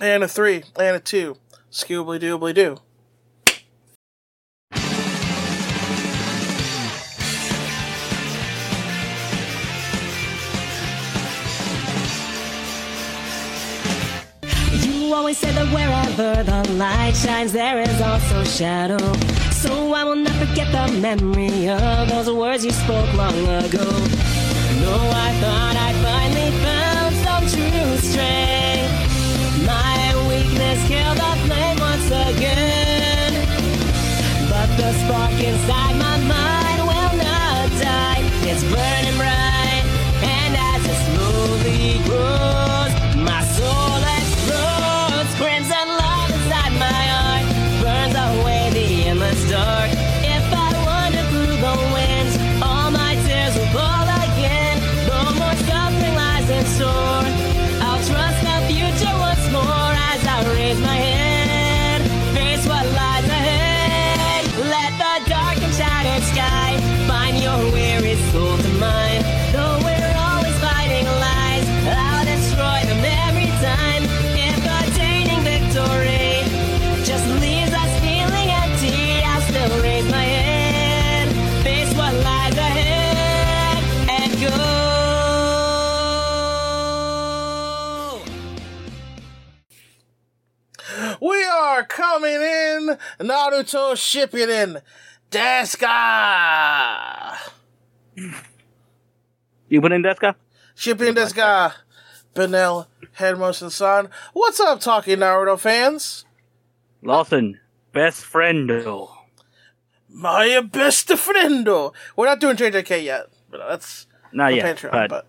and a 3, and a 2. Scoobly-doobly-doo. You always said that wherever the light shines, there is also shadow. So I will not forget the memory of those words you spoke long ago. No, I thought I finally found some true strength. My weakness killed the flame once again. But the spark inside my mind will not die. It's burning bright, and as it slowly grows, my soul explodes. Crimson love inside my heart burns away the endless dark. If I wander through the winds, all my tears will fall again. No more suffering lies in store. I'll trust my future once more as I raise my head, face what lies ahead. Let the dark and shattered sky find your weary soul to mine. Though we're always fighting lies, I'll destroy them every time. If attaining victory just leaves us feeling empty, I'll still raise my head, face what lies ahead, and go. We are coming in Naruto Shippuden. Desuka! You put in Desuka? Shippuden Desuka. Benel, Hermoso-san. What's up, Talking Naruto fans? Lawson, best friendo. My best friendo. We're not doing JJK yet, but that's not yet. Patreon, but.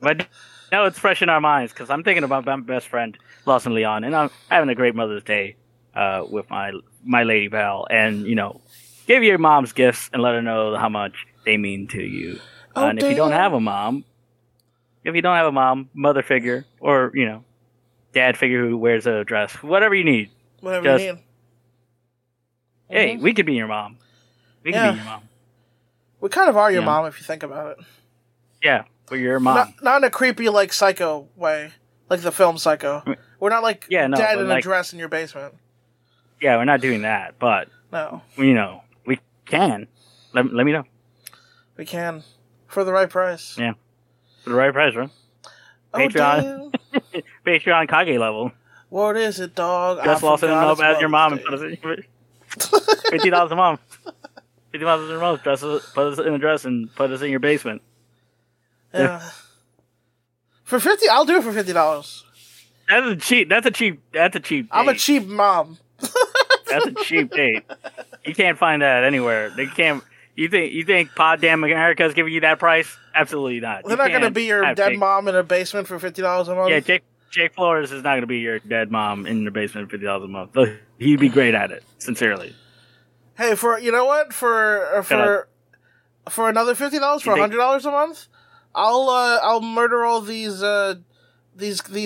But now it's fresh in our minds because I'm thinking about my best friend Lawson Leon, and I'm having a great Mother's Day with my lady pal. And you know, give your mom's gifts and let her know how much they mean to you. Oh, and if you don't have a mom, mother figure, or you know, dad figure who wears a dress. Whatever you need. Hey, we could be your mom. We kind of are your mom if you think about it. Yeah, we're your mom. Not in a creepy, like, Psycho way. Like the film Psycho. We're not like dad in a dress in your basement. Yeah, we're not doing that, but... No. You know, we can. Let me know. We can. For the right price. Yeah. For the right price, right? Patreon. Patreon Kage level. What is it, dog? Just Lawson and Nob as your mom. $50 a month. $50 a month. Put us in a dress and put us in your basement. Yeah. For $50, I'll do it for $50. That's a cheap date. I'm a cheap mom. That's a cheap date. You can't find that anywhere. They can't. You think Pod Damn America's giving you that price? Absolutely not. They're not going to be your dead mom in a basement for $50 a month? Yeah, Jake Flores is not going to be your dead mom in the basement for $50 a month. He'd be great at it, sincerely. Hey, for you know what? For another $50, for $100 a month, I'll murder all these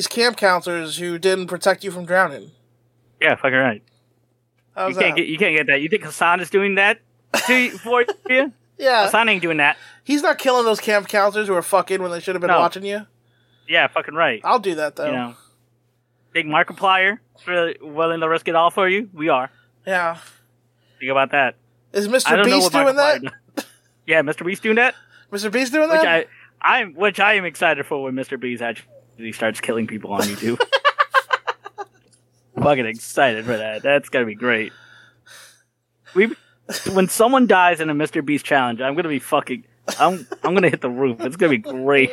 camp counselors who didn't protect you from drowning. Yeah, fucking right. You can't get that. You think Hassan is doing that? For you? Yeah. Hassan ain't doing that. He's not killing those camp counselors who are fucking when they should have been watching you. Yeah, fucking right. I'll do that, though. You know, big Markiplier, really willing to risk it all for you? We are. Yeah. Think about that. Is Mr. Beast doing that? Yeah, Mr. Beast doing that? Mr. Beast doing that? Which I am excited for when Mr. Beast actually starts killing people on YouTube. Fucking excited for that. That's going to be great. When someone dies in a Mr. Beast challenge, I'm gonna be fucking. I'm gonna hit the roof. It's gonna be great.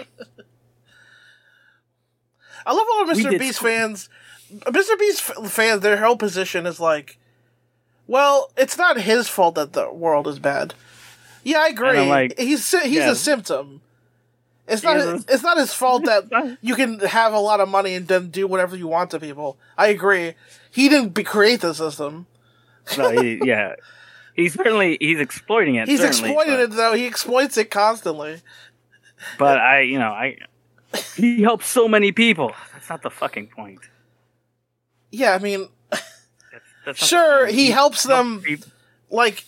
I love all Mr. Beast fans. Mr. Beast fans, their whole position is like, well, it's not his fault that the world is bad. Yeah, I agree. Like, he's a symptom. It's not his fault that you can have a lot of money and then do whatever you want to people. I agree. He didn't create the system. No, yeah. He's exploiting it. He's exploited it though. He exploits it constantly. But he helps so many people. That's not the fucking point. Yeah, I mean, that's sure he helps people with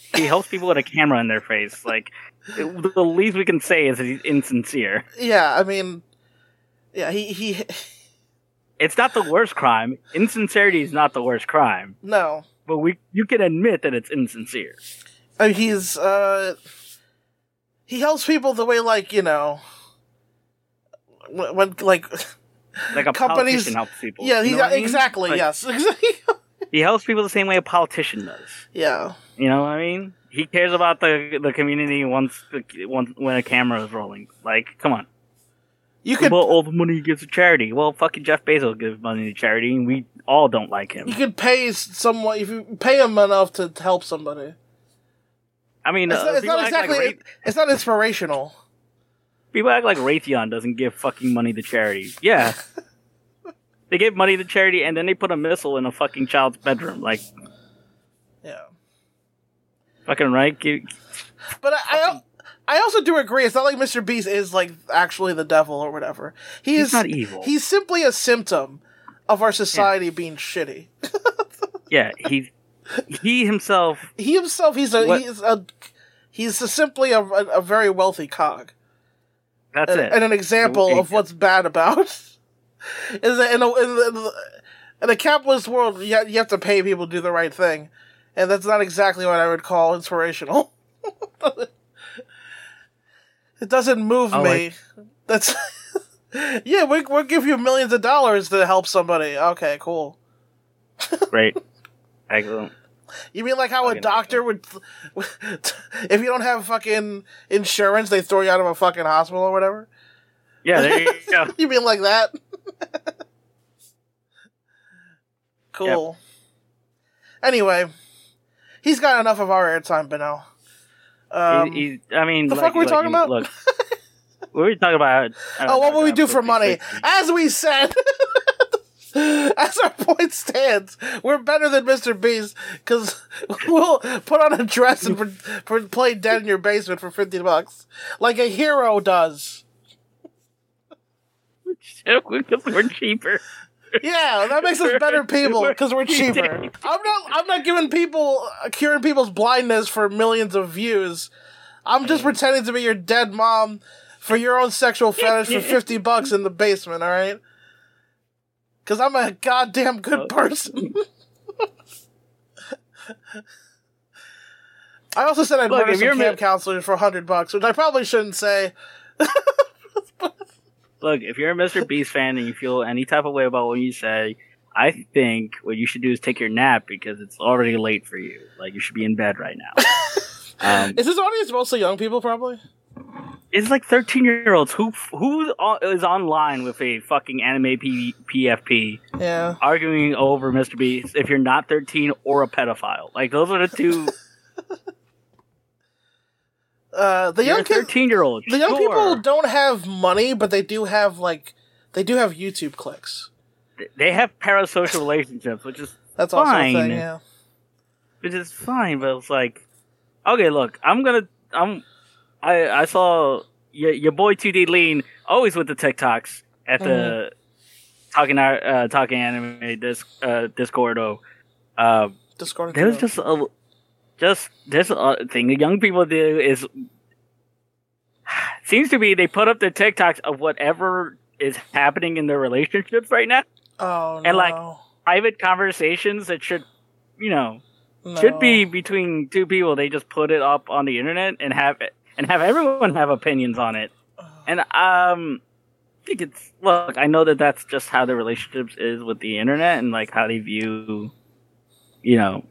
a camera in their face. Like the least we can say is that he's insincere. Yeah, I mean, yeah, he It's not the worst crime. Insincerity is not the worst crime. No. But you can admit that it's insincere. He helps people the way, like, you know, when, like... Like a politician helps people. Yeah, exactly, I mean? Yes. He helps people the same way a politician does. Yeah. You know what I mean? He cares about the community when a camera is rolling. Like, come on. Well, all the money he gives to charity. Well, fucking Jeff Bezos gives money to charity, and we all don't like him. You could pay someone if you pay him enough to help somebody. I mean, it's not inspirational. People act like Raytheon doesn't give fucking money to charity. Yeah, they give money to charity, and then they put a missile in a fucking child's bedroom. Like, yeah, fucking right. But I also do agree. It's not like Mr. Beast is like actually the devil or whatever. He's not evil. He's simply a symptom of our society being shitty. Yeah, he himself. He's simply a very wealthy cog. That's it. And an example of what's bad about is that in a capitalist world, you have to pay people to do the right thing, and that's not exactly what I would call inspirational. It doesn't move me. That's yeah. We'll give you millions of dollars to help somebody. Okay, cool. Great. Excellent. You mean like how a doctor would... If you don't have fucking insurance, they throw you out of a fucking hospital or whatever? Yeah, there you go. You mean like that? Cool. Yep. Anyway, he's got enough of our airtime by now. The fuck were we talking about? Look, we were talking about... what would we do for money? As we said... As our point stands, we're better than Mr. Beast because we'll put on a dress and play dead in your basement for $50, like a hero does. Because we're cheaper. Yeah, that makes us better people because we're cheaper. I'm not giving people curing people's blindness for millions of views. I'm just pretending to be your dead mom for your own sexual fetish for $50 in the basement. All right. Because I'm a goddamn good person. I also said I'd murder some camp counselors for $100, which I probably shouldn't say. Look, if you're a Mr. Beast fan and you feel any type of way about what you say, I think what you should do is take your nap because it's already late for you. Like, you should be in bed right now. Is this audience mostly young people, probably? It's like 13-year-olds who is online with a fucking anime PFP arguing over Mr. Beast if you're not 13 or a pedophile. Like, those are the two. You're a 13-year-old. The young people don't have money, but they do have, like, YouTube clicks. They have parasocial relationships, which is That's fine. Also a thing, yeah. Which is fine, but it's like, okay, look, I saw your boy 2D Lean always with the TikToks at the talking anime Discordo. Discord. There's just this thing the young people do is seems to be they put up the TikToks of whatever is happening in their relationships right now. Oh, and like private conversations that should, you know, should be between two people. They just put it up on the internet and have it. And have everyone have opinions on it. And I think it's... Look, I know that's just how the relationships is with the internet and, like, how they view, you know,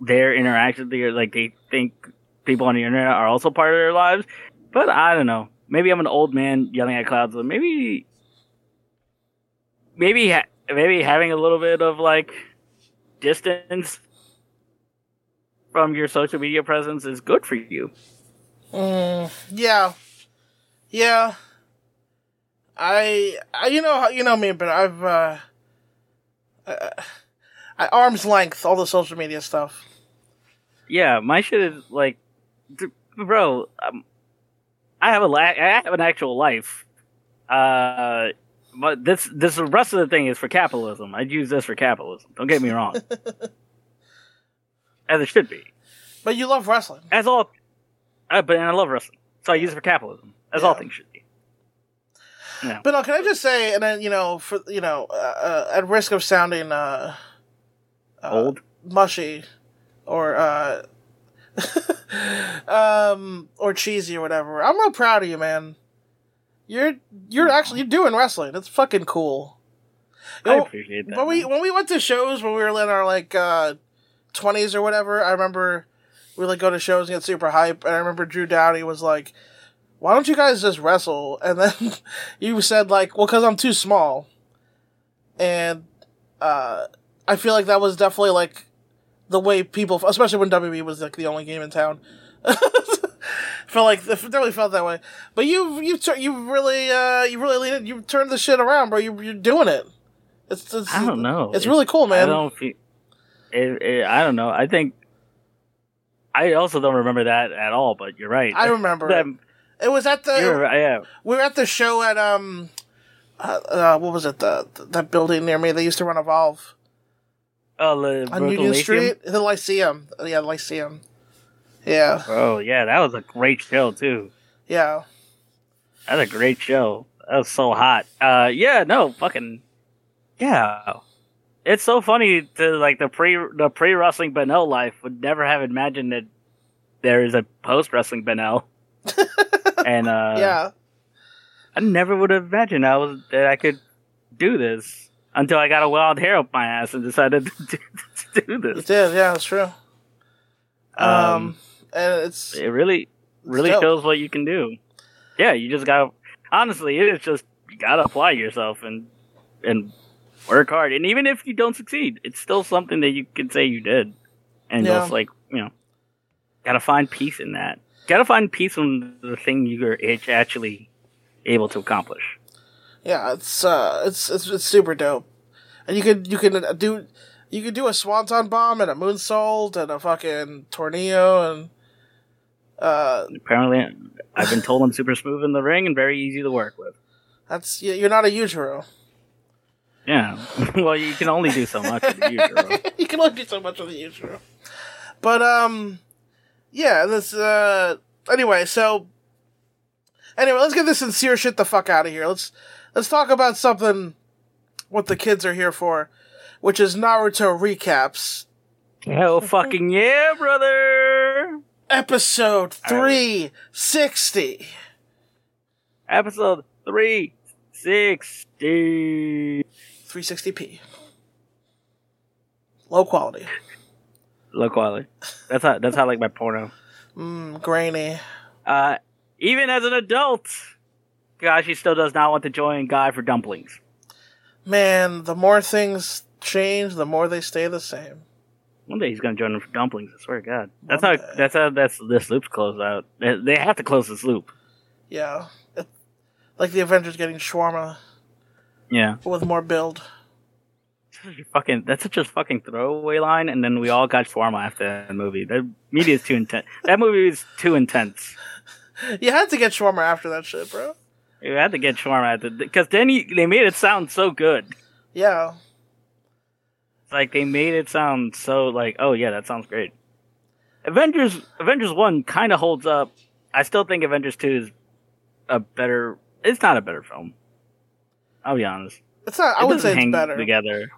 their interactions. Like, they think people on the internet are also part of their lives. But I don't know. Maybe I'm an old man yelling at clouds. Maybe having a little bit of, like, distance from your social media presence is good for you. Yeah. I you know me, but I've I arm's length all the social media stuff. Yeah, my shit is like, bro. I have an actual life. But this the rest of the thing is for capitalism. I'd use this for capitalism. Don't get me wrong. As it should be. But you love wrestling. As all. But I love wrestling, so I use it for capitalism, as all things should be. Yeah. But no, can I just say, and then, you know, for, you know, at risk of sounding old, mushy, or or cheesy or whatever, I'm real proud of you, man. You're actually doing wrestling. It's fucking cool. You know, I appreciate that. When we went to shows when we were in our like 20s or whatever, I remember we like go to shows and get super hype, and I remember Drew Downey was like, "Why don't you guys just wrestle?" And then you said like, "Well, because I'm too small," and I feel like that was definitely like the way people, especially when WWE was like the only game in town. Felt like definitely felt that way, but you really turned the shit around, bro. You're doing it. It's I don't know. It's really cool, man. I don't know. I think I also don't remember that at all. But you're right. I remember it was at the. Yeah. We were at the show at what was it? That building near me. They used to run Evolve. On Union Street, the Lyceum. Yeah, Lyceum. Yeah. Oh, yeah, that was a great show, too. Yeah. That was a great show. That was so hot. Yeah, no, fucking... Yeah. It's so funny to, like, the pre wrestling Benno life would never have imagined that there is a post-wrestling Benno. And, yeah. I never would have imagined that I could do this until I got a wild hair up my ass and decided to do this. It did, yeah, that's true. And it really shows what you can do. Yeah, you just gotta. Honestly, it's just you gotta apply yourself and work hard. And even if you don't succeed, it's still something that you can say you did. And just like gotta find peace in that. Gotta find peace in the thing you're actually able to accomplish. Yeah, it's super dope. And you can do. You could do a swanton bomb and a moonsault and a fucking tornado and... Apparently, I've been told I'm super smooth in the ring and very easy to work with. You're not a Yujiro. Yeah. Well, you can only do so much with a Yujiro. You can only do so much with a Yujiro. But, yeah, this, Anyway, let's get this sincere shit the fuck out of here. Let's talk about something... What the kids are here for. Which is Naruto recaps. Hell fucking yeah, brother! Episode 360. Episode 360. 360p. Low quality. Low quality. That's how I like my porno. Grainy. Even as an adult, Kakashi still does not want to join Guy for dumplings. Man, the more things change, the more they stay the same. One day he's gonna join them for dumplings. I swear to God, that's how this loop's closed out. They have to close this loop. Yeah, like the Avengers getting shawarma. Yeah, with more build. That's such a fucking throwaway line, and then we all got shawarma after that movie. That media is too intense. That movie is too intense. You had to get shawarma after that shit, bro. You had to get shawarma after because then they made it sound so good. Yeah. Like, they made it sound so, like, oh, yeah, that sounds great. Avengers 1 kind of holds up. I still think Avengers 2 is a better... It's not a better film. I'll be honest. It's not. I wouldn't say it's better. Together.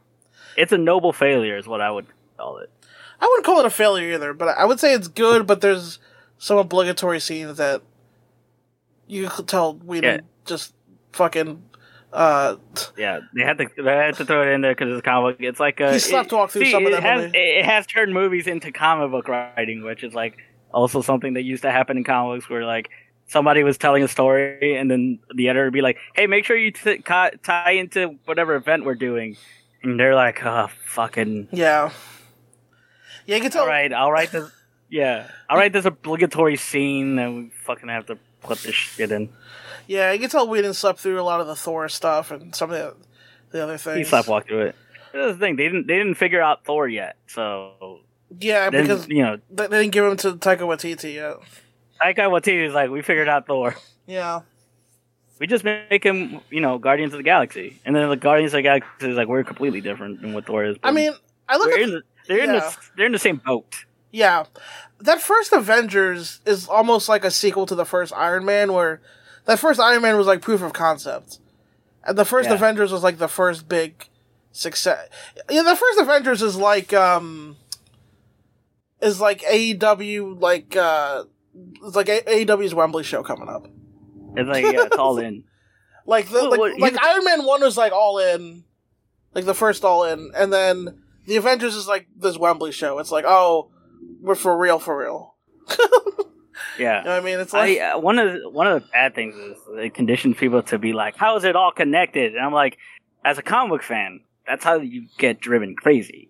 It's a noble failure is what I would call it. I wouldn't call it a failure either, but I would say it's good, but there's some obligatory scenes that you could tell Whedon just fucking... yeah, they had to throw it in there because it's a comic book. It's like a... He sleepwalked through some of that movie. It has turned movies into comic book writing, which is like also something that used to happen in comics where like somebody was telling a story and then the editor would be like, hey, make sure you tie into whatever event we're doing. And they're like, oh, fucking... Yeah. Yeah, you can tell... Alright, I'll write this... Yeah. I'll write this obligatory scene and we fucking have to put this shit in. Yeah, you can tell Whedon slept through a lot of the Thor stuff and some of the other things. He sleepwalked through it. That's the thing; they didn't figure out Thor yet, so yeah, because they didn't give him to Taika Waititi yet. Taika Waititi is like, we figured out Thor. Yeah, we just make him, Guardians of the Galaxy, and then the Guardians of the Galaxy is like we're completely different than what Thor is. I mean, I look at they're in the same boat. Yeah, that first Avengers is almost like a sequel to the first Iron Man, where. That first Iron Man was like proof of concept. The first Avengers was like the first big success. Yeah, the first Avengers is like AEW, like it's like AEW's Wembley show coming up. It's like it's all in. Like Iron Man 1 was like all in, like the first all in, and then the Avengers is like this Wembley show. It's like, oh, we're for real. Yeah, you know what I mean, it's like one of the bad things is it conditions people to be like, how is it all connected? And I'm like, as a comic book fan, that's how you get driven crazy.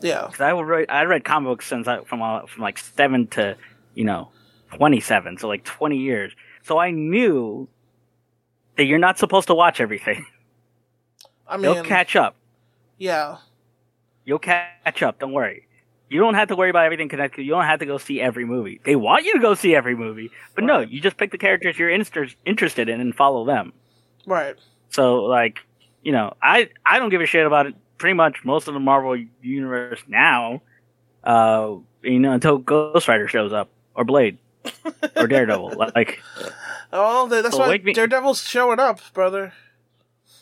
Yeah, because I read comic books since from like 7 to 27, so like 20 years. So I knew that you're not supposed to watch everything. I mean, you'll catch up. Yeah, you'll catch up. Don't worry. You don't have to worry about everything connected. You don't have to go see every movie. They want you to go see every movie, but right. No, you just pick the characters you're interested in and follow them. Right. So, like, I don't give a shit about it. Pretty much most of the Marvel universe now, until Ghost Rider shows up or Blade or Daredevil. Like, oh, that's why Daredevil's showing up, brother.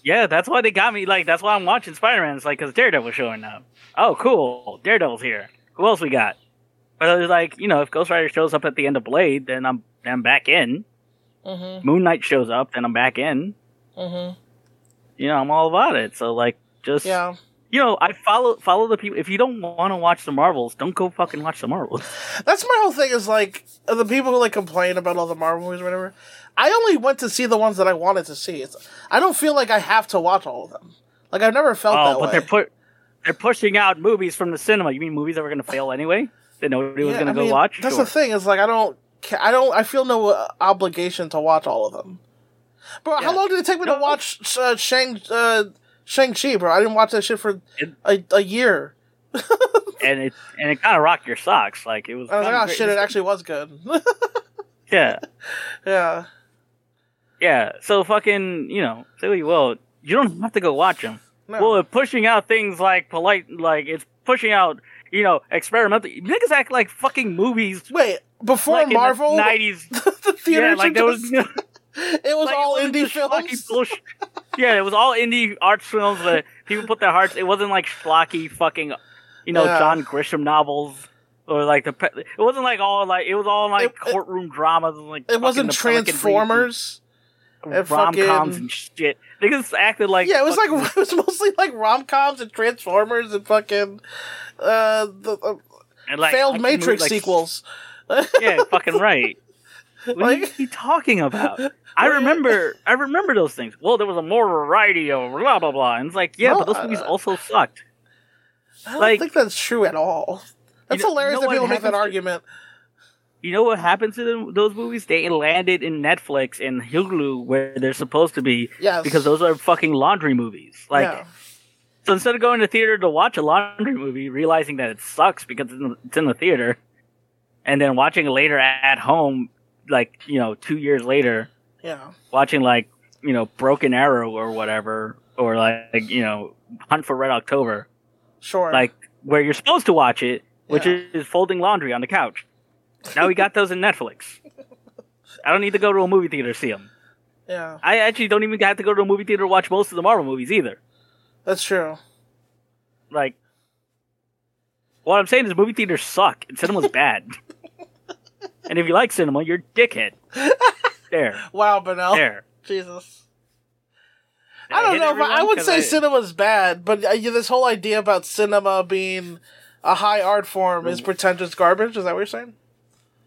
Yeah, that's why they got me. Like, that's why I'm watching Spider-Man. It's like because Daredevil's showing up. Oh, cool! Daredevil's here. Who else we got? But I was like, if Ghost Rider shows up at the end of Blade, then I'm back in. Mm-hmm. Moon Knight shows up, then I'm back in. Mm-hmm. I'm all about it. So like, just I follow the people. If you don't want to watch the Marvels, don't go fucking watch the Marvels. That's my whole thing. Is like the people who like complain about all the Marvel movies or whatever. I only went to see the ones that I wanted to see. I don't feel like I have to watch all of them. Like I've never felt that way. But They're pushing out movies from the cinema. You mean movies that were going to fail anyway? That nobody was going to go watch? That's the thing. Is like I feel no obligation to watch all of them. Bro, how long did it take me to watch Shang-Chi, bro? I didn't watch that shit for a year. and it kind of rocked your socks. Like it was. I was like, oh shit! It actually was good. Yeah. So fucking, say what you will. You don't have to go watch them. No. Well, it's pushing out things like it's pushing out, experimental. Niggas act like fucking movies. Wait, before like Marvel, in the '90s, the theater all indie films. It was all indie arts films that people put their hearts. It wasn't like schlocky fucking, John Grisham novels or like it wasn't like all like it was all like courtroom dramas. And, like it wasn't Transformers. Rom-coms and shit. Niggas acted like... Yeah, it was mostly like rom-coms and Transformers and fucking... and like, failed Matrix sequels. Yeah, fucking right. What are you talking about? I remember those things. Well, there was a more variety of blah, blah, blah. And it's like, but those movies also sucked. I don't think that's true at all. That's hilarious that people make that argument. You know what happened to those movies? They landed in Netflix and Hulu where they're supposed to be. Yes. Because those are fucking laundry movies. Like, So instead of going to theater to watch a laundry movie, realizing that it sucks because it's in the theater, and then watching it later at home, like, 2 years later, watching, like, Broken Arrow or whatever, or, like, Hunt for Red October. Sure. Like, where you're supposed to watch it, which is folding laundry on the couch. Now we got those in Netflix. I don't need to go to a movie theater to see them. Yeah. I actually don't even have to go to a movie theater to watch most of the Marvel movies either. That's true. Like, what I'm saying is movie theaters suck and cinema's bad. And if you like cinema, you're a dickhead. There. Wow, Benel. There. Jesus. And I don't know, but I would say cinema's bad, but this whole idea about cinema being a high art form is pretentious garbage. Is that what you're saying?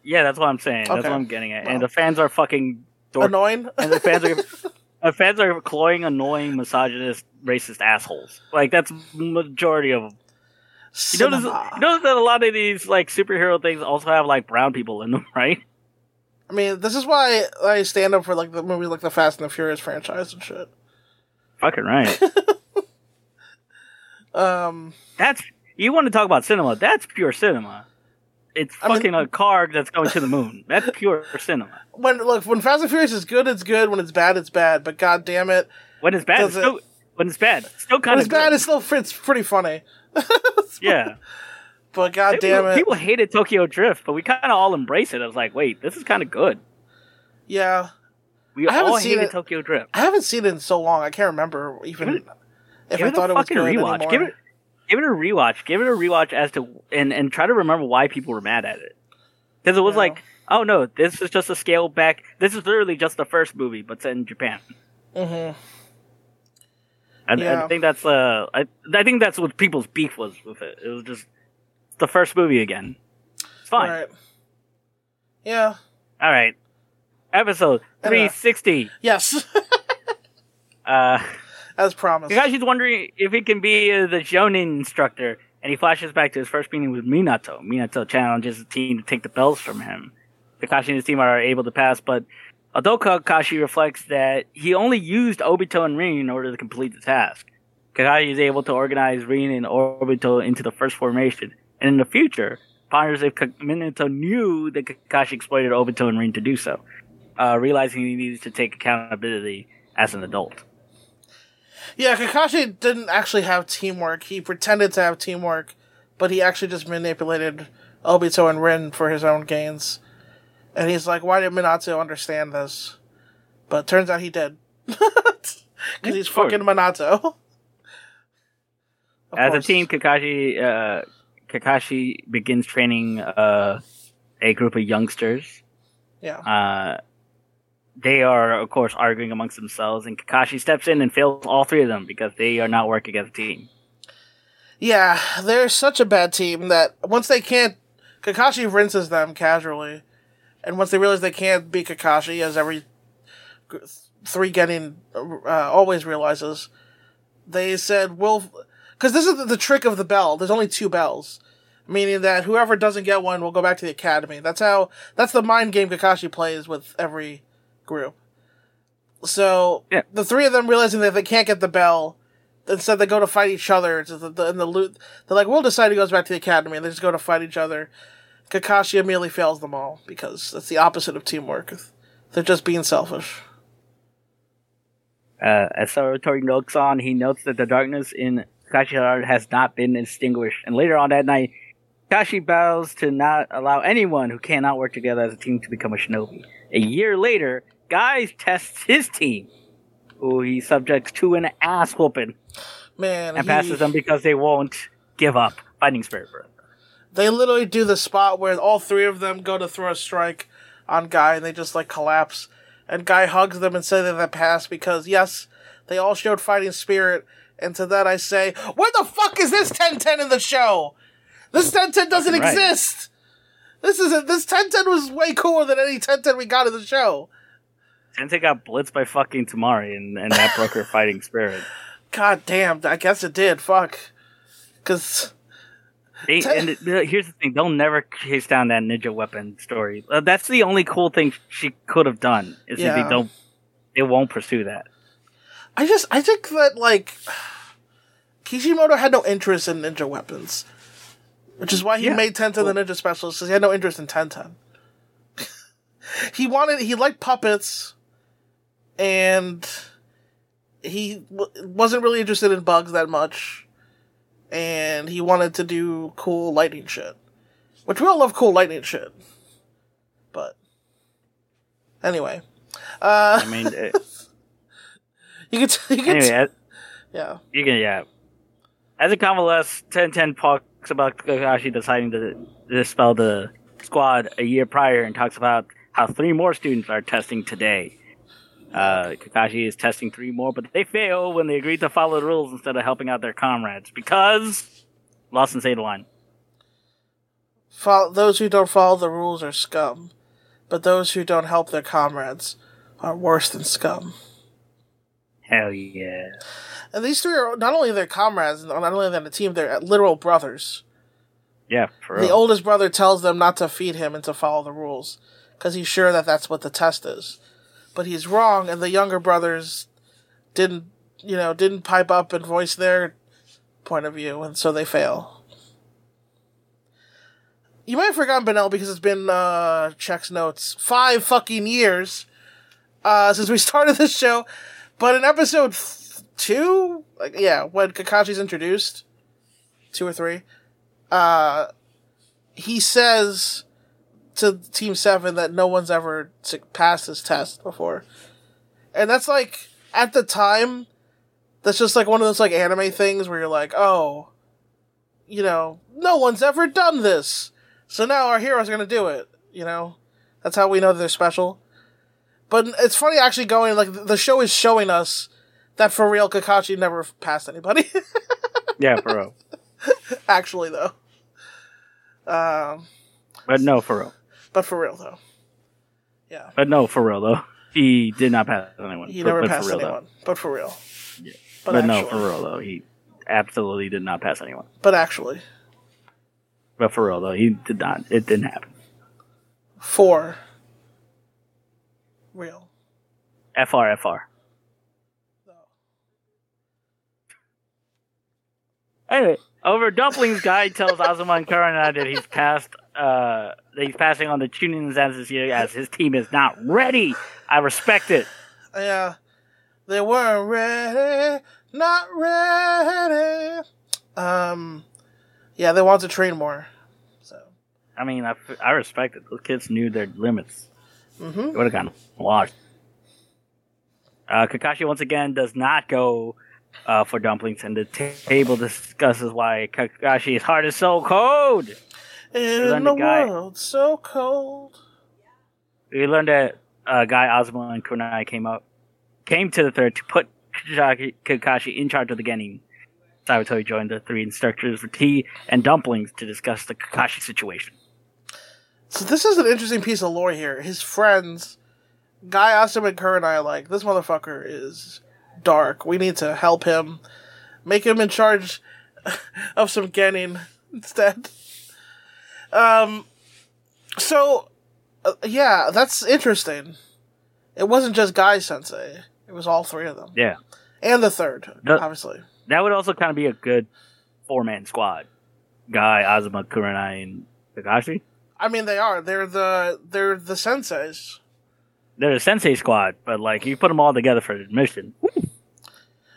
Yeah, that's what I'm saying. Okay. That's what I'm getting at. Well, and the fans are fucking annoying. And the fans are cloying, annoying, misogynist, racist assholes. Like that's majority of them. You notice that a lot of these like superhero things also have like brown people in them, right? I mean, this is why I stand up for like the movies like the Fast and the Furious franchise and shit. Fucking right. You want to talk about cinema? That's pure cinema. It's a car that's going to the moon. That's pure cinema. When Fast and Furious is good, it's good. When it's bad. But god damn it, it's pretty funny. Yeah, but god damn it, people hated Tokyo Drift, but we kind of all embrace it. I was like, wait, this is kind of good. Yeah, We all hated Tokyo Drift. I haven't seen it in so long. I can't remember even if I thought it was good anymore. Give it a rewatch. Give it a rewatch as to and try to remember why people were mad at it, because it was like, oh no, this is just a scale back. This is literally just the first movie, but set in Japan. Mm-hmm. I think that's I think that's what people's beef was with it. It was just the first movie again. It's fine. All right. Yeah. All right. Episode 360. Yes. As promised. Kakashi's wondering if he can be the Jonin instructor, and he flashes back to his first meeting with Minato. Minato challenges the team to take the bells from him. Kakashi and his team are able to pass, but although Kakashi reflects that he only used Obito and Rin in order to complete the task, Kakashi is able to organize Rin and Obito into the first formation, and in the future, ponders if Minato knew that Kakashi exploited Obito and Rin to do so, realizing he needs to take accountability as an adult. Yeah, Kakashi didn't actually have teamwork. He pretended to have teamwork, but he actually just manipulated Obito and Rin for his own gains. And he's like, why did Minato understand this? But turns out he did. Because he's fucking Minato. As a team, Kakashi begins training a group of youngsters. Yeah. They are, of course, arguing amongst themselves, and Kakashi steps in and fails all three of them because they are not working as a team. Yeah, they're such a bad team that once they can't... Kakashi rinses them casually, and once they realize they can't beat Kakashi, as every three-genin always realizes, they said, we'll... Because this is the trick of the bell. There's only two bells, meaning that whoever doesn't get one will go back to the academy. That's the mind game Kakashi plays with every group. So the three of them, realizing that they can't get the bell, instead they go to fight each other. In the loot, they're like, we'll decide who goes back to the academy, and they just go to fight each other. Kakashi immediately fails them all because that's the opposite of teamwork. They're just being selfish. As Satoru looks on, he notes that the darkness in Kakashi has not been extinguished, and later on that night, Kakashi vows to not allow anyone who cannot work together as a team to become a shinobi. A year later, Guys tests his team, who he subjects to an ass whooping, and passes them because they won't give up fighting spirit. They literally do the spot where all three of them go to throw a strike on Guy, and they just like collapse. And Guy hugs them and says that they passed because yes, they all showed fighting spirit. And to that I say, where the fuck is this 10-10 in the show? This 10-10 doesn't exist! This 10-10 was way cooler than any 10-10 we got in the show. 10-10 got blitzed by fucking Tamari, and that broke her fighting spirit. God damn, I guess it did, fuck. Because... here's the thing, they'll never chase down that ninja weapon story. That's the only cool thing she could have done, is that they won't pursue that. I think that, like, Kishimoto had no interest in ninja weapons, which is why he made Tenten the Ninja Specialist, because he had no interest in Tenten. He liked puppets, and he wasn't really interested in bugs that much, and he wanted to do cool lightning shit, which we all love cool lightning shit, but anyway. As a convalesce, 10-10 talks about Kakashi deciding to dispel the squad a year prior and talks about how three more students are testing today. Kakashi is testing three more, but they fail when they agree to follow the rules instead of helping out their comrades because Law Sensei line. Those who don't follow the rules are scum, but those who don't help their comrades are worse than scum. Hell yeah. And these three are not only their comrades, not only they're on the team, they're literal brothers. Yeah, for real. The oldest brother tells them not to feed him and to follow the rules, because he's sure that that's what the test is. But he's wrong, and the younger brothers didn't pipe up and voice their point of view, and so they fail. You might have forgotten Benel, because it's been, Check's notes, 5 fucking years since we started this show. But in episode 2, when Kakashi's introduced, 2 or 3, he says to Team 7 that no one's ever passed this test before. And that's like, at the time, that's just like one of those like anime things where you're like, oh, you know, no one's ever done this. So now our heroes are going to do it, you know? That's how we know that they're special. But it's funny actually going, like, the show is showing us that for real Kakashi never passed anybody. Yeah, for real. Actually, though. But for real, though. Yeah. But no, for real, though. He did not pass anyone. He never passed anyone. Though. But for real. Yeah. But no, for real, though. He absolutely did not pass anyone. But actually. But for real, though, he did not. It didn't happen. For real. FRFR. No. Anyway, over Dumpling's guide tells Azuma and Kurana that he's passed. That he's passing on the Chunin exams this year as his team is not ready. I respect it. Yeah, they weren't ready. Not ready. Yeah, they want to train more. So, I mean, I respect it. Those kids knew their limits. Mm-hmm. They would have gotten washed. Kakashi once again does not go for dumplings, and the table discusses why Kakashi's heart is so cold. In the world, so cold. We learned that Guy, Ozma, and Kunai came to the third to put Kakashi in charge of the Genin. Sarutobi joined the three instructors for tea and dumplings to discuss the Kakashi situation. So this is an interesting piece of lore here. His friends, Guy, Austin, and Kurn, and I are like, this motherfucker is dark. We need to help him. Make him in charge of some Genin instead. Yeah, that's interesting. It wasn't just Guy-sensei. It was all three of them. Yeah. And the third, obviously. That would also kind of be a good four-man squad. Guy, Azuma, Kurenai, and Kakashi. I mean, they are. They're the senseis. They're the sensei squad, but like you put them all together for admission.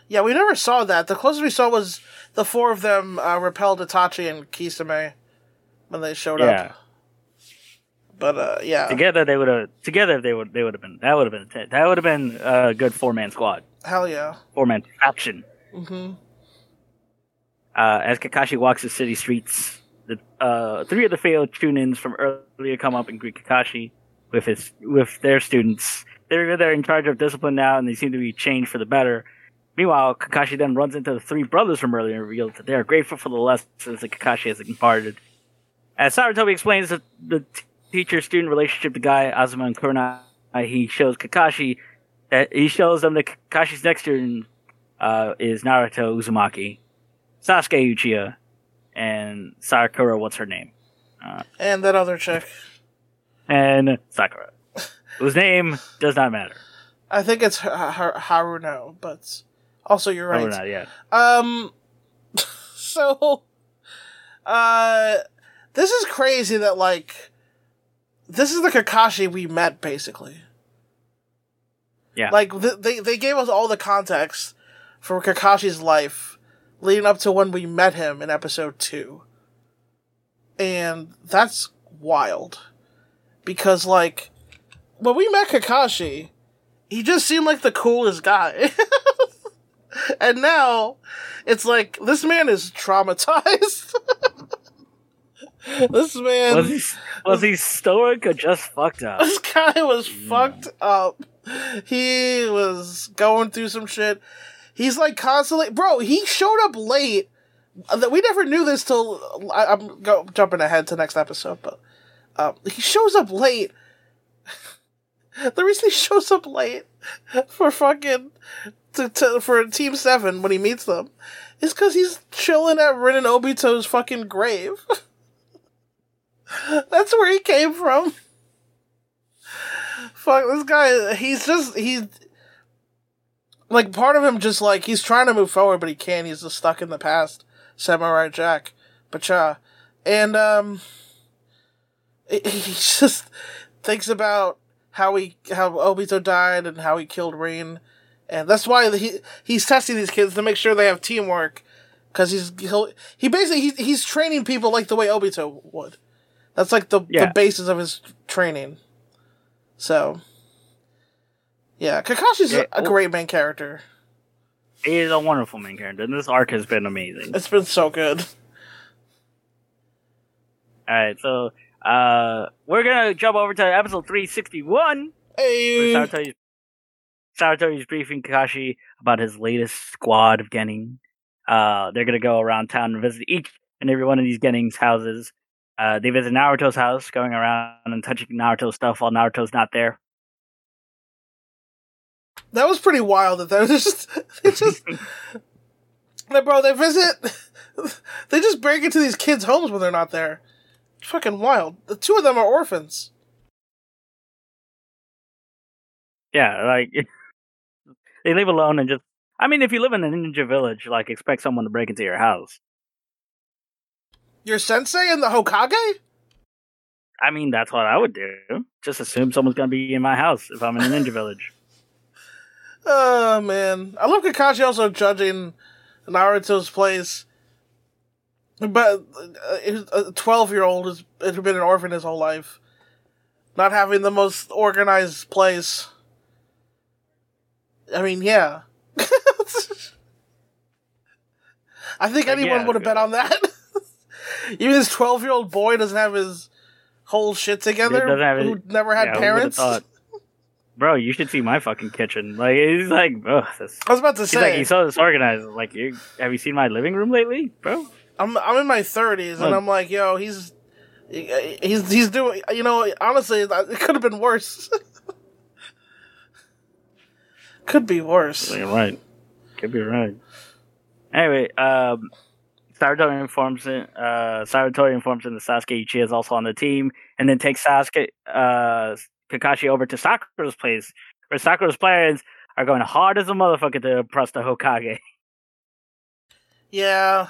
Yeah, we never saw that. The closest we saw was the four of them repelled Itachi and Kisame when they showed up. But yeah, together they would have been that would have been a good four-man squad. Hell yeah, four-man faction. Mm-hmm. As Kakashi walks the city streets, the three of the failed Chunins from earlier come up and greet Kakashi with their students. They're in charge of discipline now, and they seem to be changed for the better. Meanwhile, Kakashi then runs into the three brothers from earlier and reveals that they are grateful for the lessons that Kakashi has imparted. As Sarutobi explains the teacher-student relationship to Guy, Azuma, and Kurenai, he shows them that Kakashi's next student is Naruto Uzumaki, Sasuke Uchiha, and Sakura, what's her name? And that other chick. And Sakura. Whose name does not matter. I think it's Haruno, but also you're right. Haruno, yeah. This is crazy that, like, this is the Kakashi we met, basically. Yeah. Like, they gave us all the context for Kakashi's life leading up to when we met him in episode 2. And that's wild. Because, like, when we met Kakashi, he just seemed like the coolest guy. And now, it's like, this man is traumatized. This man was he stoic or just fucked up? This guy was fucked up. He was going through some shit. He's like constantly, bro. He showed up late. We never knew this till I'm jumping ahead to next episode, but he shows up late. The reason he shows up late for fucking for Team 7 when he meets them is because he's chilling at Rin and Obito's fucking grave. That's where he came from. Fuck, this guy, he's like, part of him just, like, he's trying to move forward, but he can't. He's just stuck in the past. Samurai Jack. Pacha. And, he just thinks about how Obito died and how he killed Rin. And that's why he's testing these kids to make sure they have teamwork. Because he's training people like the way Obito would. That's like the basis of his training. So, Yeah, Kakashi's a great main character. He is a wonderful main character, and this arc has been amazing. It's been so good. Alright, so we're gonna jump over to episode 361. Hey! Sarutori's briefing Kakashi about his latest squad of Genin. They're gonna go around town and visit each and every one of these Genin's houses. They visit Naruto's house, going around and touching Naruto's stuff while Naruto's not there. That was pretty wild. That they just like, bro, they visit. They just break into these kids' homes when they're not there. It's fucking wild. The two of them are orphans. Yeah, like they live alone and just. I mean, if you live in a ninja village, like expect someone to break into your house. Your sensei and the Hokage? I mean, that's what I would do. Just assume someone's gonna be in my house if I'm in a ninja village. Oh, man. I love Kakashi also judging Naruto's place. But a 12-year-old has been an orphan his whole life. Not having the most organized place. I mean, yeah. I think anyone would have bet on that. Even this 12-year-old boy doesn't have his whole shit together. Who never had parents. Bro, you should see my fucking kitchen. Like, he's like, ugh. I was about to say. Like, he's so disorganized. Like, have you seen my living room lately, bro? I'm in my 30s, and I'm like, yo, he's doing. You know, honestly, it could have been worse. Could be worse. You're right. Could be right. Anyway, Sarutori informs him that Sasuke Uchiha is also on the team, and then takes Kakashi over to Sakura's place, where Sakura's plans are going hard as a motherfucker to impress the Hokage. Yeah.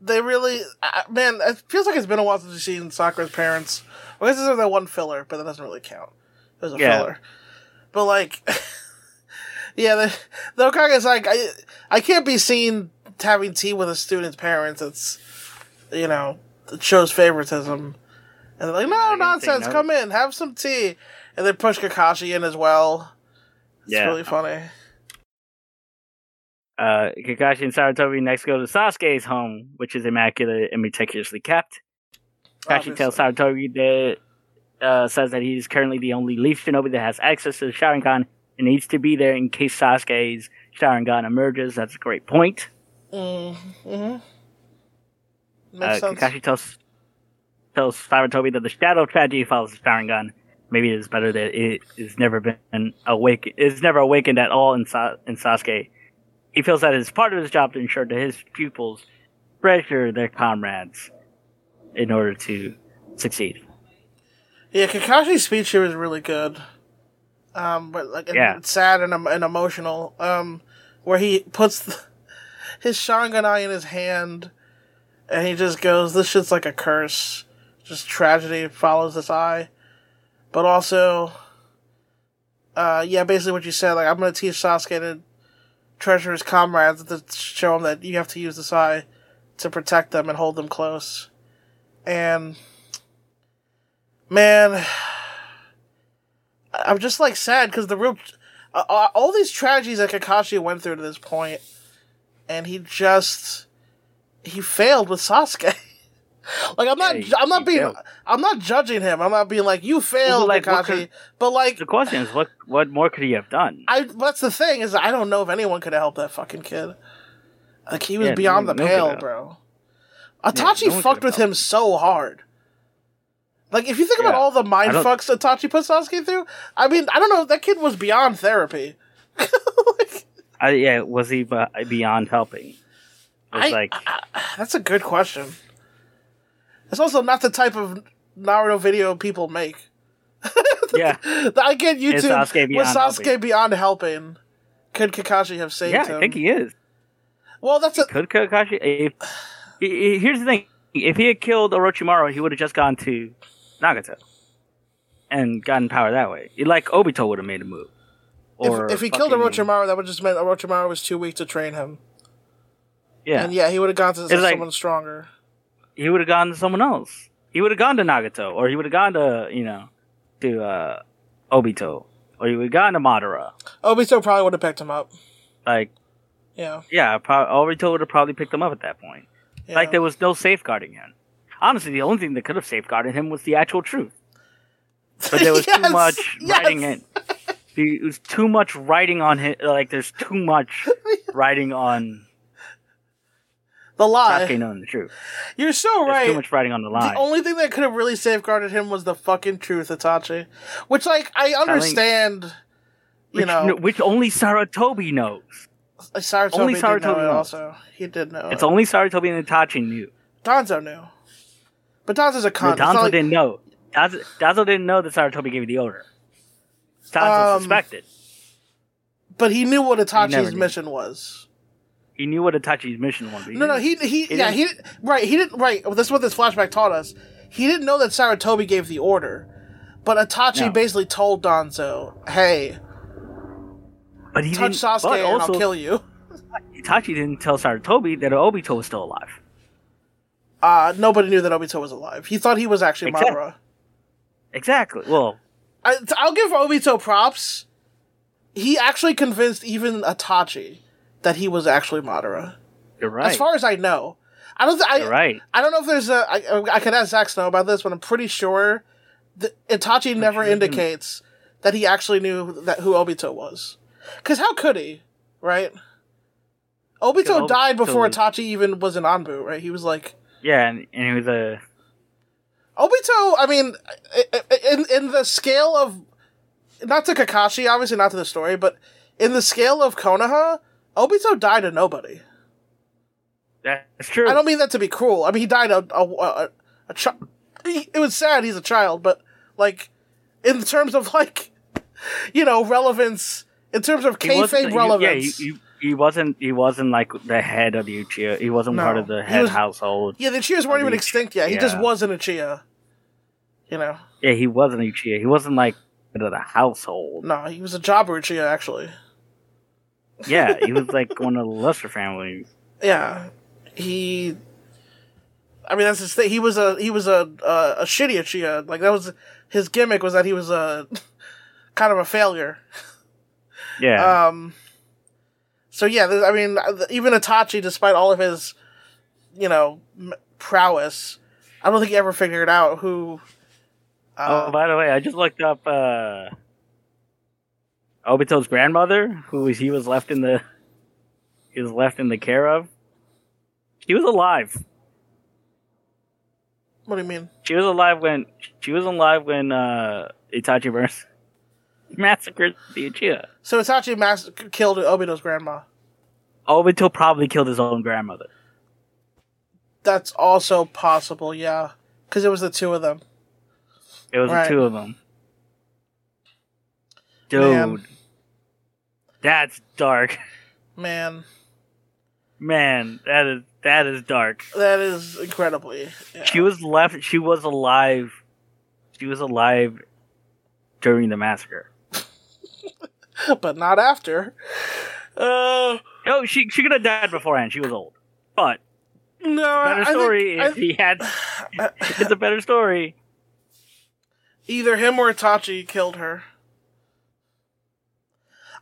They really... man, it feels like it's been a while since we've seen Sakura's parents. Well, this is that one filler, but that doesn't really count. There's a filler. But, like... yeah, the Hokage's like, I can't be seen having tea with a student's parents. It's, you know, it shows favoritism. And they're like, no, nonsense, come in, have some tea. And they push Kakashi in as well. It's really funny. Kakashi and Sarutobi next go to Sasuke's home, which is immaculate and meticulously kept. Kakashi tells Sarutobi that, says that he's currently the only Leaf Shinobi that has access to the Sharingan and needs to be there in case Sasuke's Sharingan emerges. That's a great point. Mm-hmm. Makes sense. Kakashi tells Sarutobi that the shadow tragedy follows the Sharingan. Maybe it is better that it is never been awakened. It's never awakened at all in Sasuke. He feels that it's part of his job to ensure that his pupils treasure their comrades in order to succeed. Yeah, Kakashi's speech here was really good. But like it's sad and emotional. Where he puts his Sharingan in his hand, and he just goes, "This shit's like a curse." Just tragedy follows this eye. But also, basically what you said, like, I'm going to teach Sasuke to treasure his comrades, to show him that you have to use this eye to protect them and hold them close. And, man, I'm just, like, sad, because the real... all these tragedies that Kakashi went through to this point, and he just... he failed with Sasuke. Like, I'm not judging him. I'm not being like, you failed, like, Kakashi. But, like... the question is, what more could he have done? That's the thing, is I don't know if anyone could have helped that fucking kid. Like, he was beyond the pale, bro. Itachi fucked with him so hard. Like, if you think about all the mind fucks Itachi put Sasuke through, I mean, I don't know, that kid was beyond therapy. Was he beyond helping? That's a good question. It's also not the type of Naruto video people make. Yeah. I get YouTube. Is Sasuke beyond helping? Could Kakashi have saved him? Yeah, I think he is. Well, could Kakashi... here's the thing. If he had killed Orochimaru, he would have just gone to Nagato and gotten power that way. Like, Obito would have made a move. Or if he killed Orochimaru, that would just meant Orochimaru was too weak to train him. Yeah. And he would have gone to someone stronger. He would have gone to someone else. He would have gone to Nagato, or he would have gone to Obito. Or you would have gotten Madara. Obito probably would have picked him up. Like, yeah, Obito would have probably picked him up at that point. Yeah. Like, there was no safeguarding him. Honestly, the only thing that could have safeguarded him was the actual truth. But there was too much writing in. It was too much writing on him. Like, there's too much writing on the lie. Sasuke knowing the truth. You're so right. There's too much writing on the lie. The only thing that could have really safeguarded him was the fucking truth, Itachi. Which, like, I understand, Which only Sarutobi knows. Only Sarutobi did know it also. He did know it. It's only Sarutobi and Itachi knew. Danzo knew. But Danzo's a con. No, Danzo didn't know. Danzo didn't know that Sarutobi gave you the order. Danzo suspected. But he knew what Itachi's mission was. He knew what Itachi's mission was. He didn't. That's what this flashback taught us. He didn't know that Sarutobi gave the order, but Itachi basically told Danzo, "Hey, but he touch Sasuke and I'll kill you." Itachi didn't tell Sarutobi that Obito was still alive. Nobody knew that Obito was alive. He thought he was actually Madara. Exactly. Well, I'll give Obito props. He actually convinced even Itachi that he was actually Madara. You're right. As far as I know. I don't know if there's a... I could ask Zack Snow about this, but I'm pretty sure that Itachi never indicates that he actually knew who Obito was. Because how could he, right? Obito died before Itachi even was in Anbu, right? He was like... Yeah, and he was a... Obito, I mean, in the scale of... Not to Kakashi, obviously not to the story, but in the scale of Konoha... Obito died a nobody. That's true. I don't mean that to be cruel. I mean, he died a child. It was sad he's a child, but, like, in terms of, like, relevance, in terms of kayfabe relevance. He wasn't, like, the head of the Uchiha. He wasn't part of the head household. Yeah, the Uchihas weren't even extinct yet. He just wasn't a Uchiha. Yeah, he wasn't a Uchiha. He wasn't, like, head of the household. No, he was a Jabba Uchiha, actually. Yeah, he was like one of the lesser families. Yeah, I mean, that's his thing. He was a shitty Uchiha. Like, that was his gimmick, was that he was a kind of a failure. Yeah. So yeah, I mean, even Itachi, despite all of his, prowess, I don't think he ever figured out who. Oh, by the way, I just looked up. Obito's grandmother, who he was left in the care of, she was alive. What do you mean? She was alive when Itachi massacred the Uchiha. So Itachi killed Obito's grandma. Obito probably killed his own grandmother. That's also possible, yeah, because it was the two of them. It was the two of them, dude. Man. That's dark. Man, that is dark. That is incredibly. Yeah. She was alive during the massacre. But not after. No, she could have died beforehand. She was old. But it's a better story. Either him or Itachi killed her.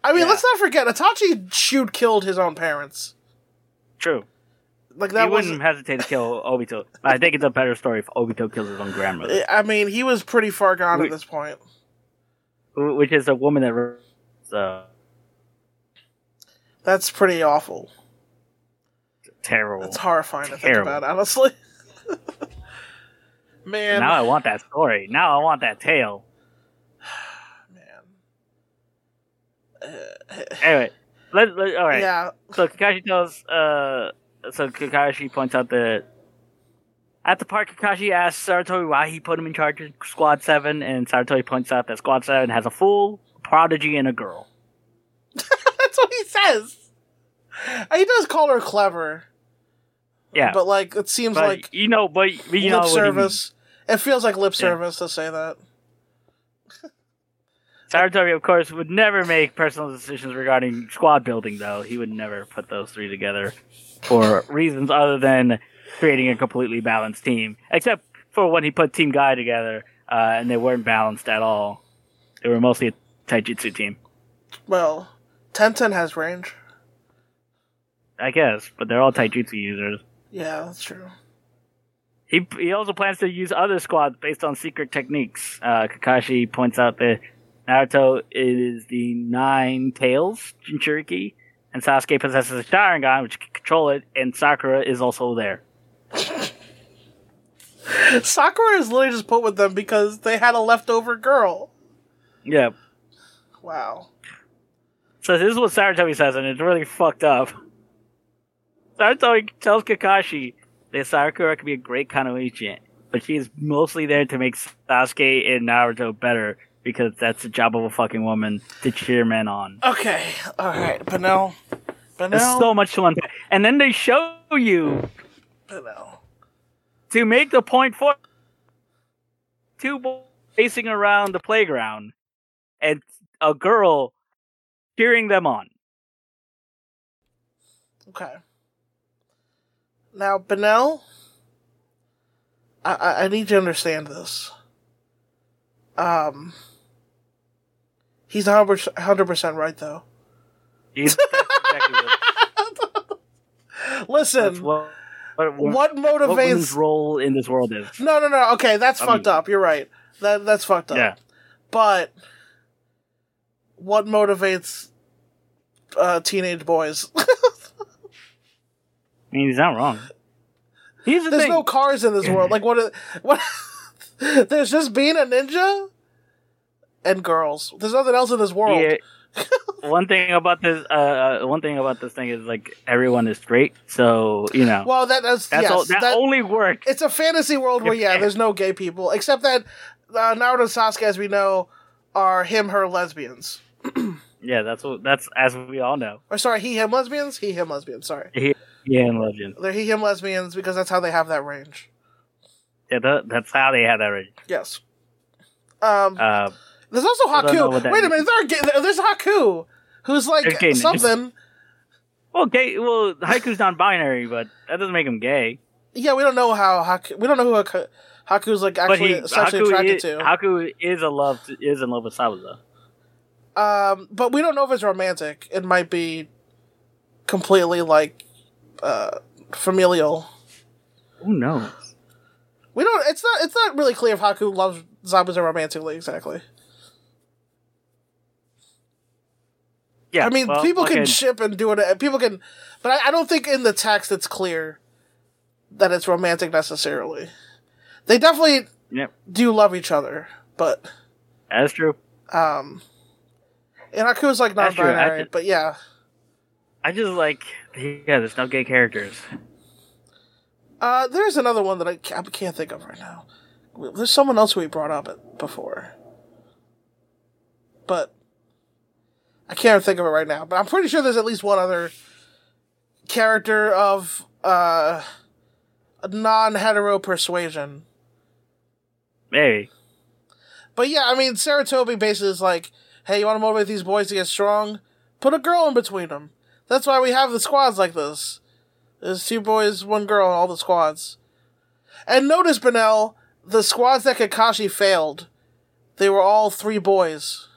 I mean, let's not forget, Itachi killed his own parents. True. Like, that wouldn't hesitate to kill Obito. I think it's a better story if Obito kills his own grandmother. I mean, he was pretty far gone at this point. Which is a woman that... That's pretty awful. Terrible. It's horrifying to think about, honestly. Man. Now I want that story. Now I want that tale. Anyway, all right. Yeah. So Kakashi tells. So Kakashi points out that at the park, Kakashi asks Sarutobi why he put him in charge of Squad 7, and Sarutobi points out that Squad 7 has a fool, a prodigy, and a girl. That's what he says. He does call her clever. Yeah, but like it seems like lip service. It feels like lip service to say that. Sarutobi, of course, would never make personal decisions regarding squad building, though. He would never put those three together for reasons other than creating a completely balanced team. Except for when he put Team Guy together, and they weren't balanced at all. They were mostly taijutsu team. Well, Tenten has range. I guess, but they're all taijutsu users. Yeah, that's true. He also plans to use other squads based on secret techniques. Kakashi points out that Naruto is the Nine Tails Jinchuriki, and Sasuke possesses a Sharingan, which can control it, and Sakura is also there. Sakura is literally just put with them because they had a leftover girl. Yeah. Wow. So this is what Sarutobi says, and it's really fucked up. Sarutobi tells Kakashi that Sakura can be a great Kano agent, but she is mostly there to make Sasuke and Naruto better, because that's the job of a fucking woman to cheer men on. Okay, alright, But now... There's so much to unpack. And then they show you... But to make the point for... Two boys racing around the playground, and a girl cheering them on. Okay. Now, Benel, I need to understand this. He's 100% right, though. He's exactly right. Listen, what motivates... What role in this world is. No, okay, that's fucked up, you're right. That's fucked up. Yeah. But, what motivates teenage boys? I mean, he's not wrong. There's no cars in this world. Like, what? There's just being a ninja and girls. There's nothing else in this world. Yeah. One thing about this thing is, like, everyone is straight, so, you know. Well, that only works. It's a fantasy world where, there's no gay people, except that Naruto and Sasuke, as we know, are him/her lesbians. Yeah, that's as we all know. Or sorry, he/him lesbians. Sorry. Yeah, and lesbians. They're he/him lesbians because that's how they have that range. Yeah, that's how they have that range. Yes. There's also Haku. Wait a minute, there's Haku, who's like something. Well, gay. Well, Haku's non-binary, but that doesn't make him gay. Yeah, we don't know how Haku. We don't know who Haku's like actually sexually attracted to. Haku is in love with Sabuza. But we don't know if it's romantic. It might be completely like. Familial. Who knows? We don't. It's not really clear if Haku loves Zabuza romantically exactly. Yeah, I mean, well, people can ship and do it. People can, but I don't think in the text it's clear that it's romantic necessarily. They definitely do love each other, but that's true. And Haku's like non-binary, but yeah. I just like, there's no gay characters. There's another one that I can't think of right now. There's someone else we brought up before. But I can't think of it right now. But I'm pretty sure there's at least one other character of non-hetero persuasion. Maybe. But yeah, I mean, Sarutobi basically is like, hey, you want to motivate these boys to get strong? Put a girl in between them. That's why we have the squads like this. There's two boys, one girl, all the squads. And notice, Benel, the squads that Kakashi failed, they were all three boys.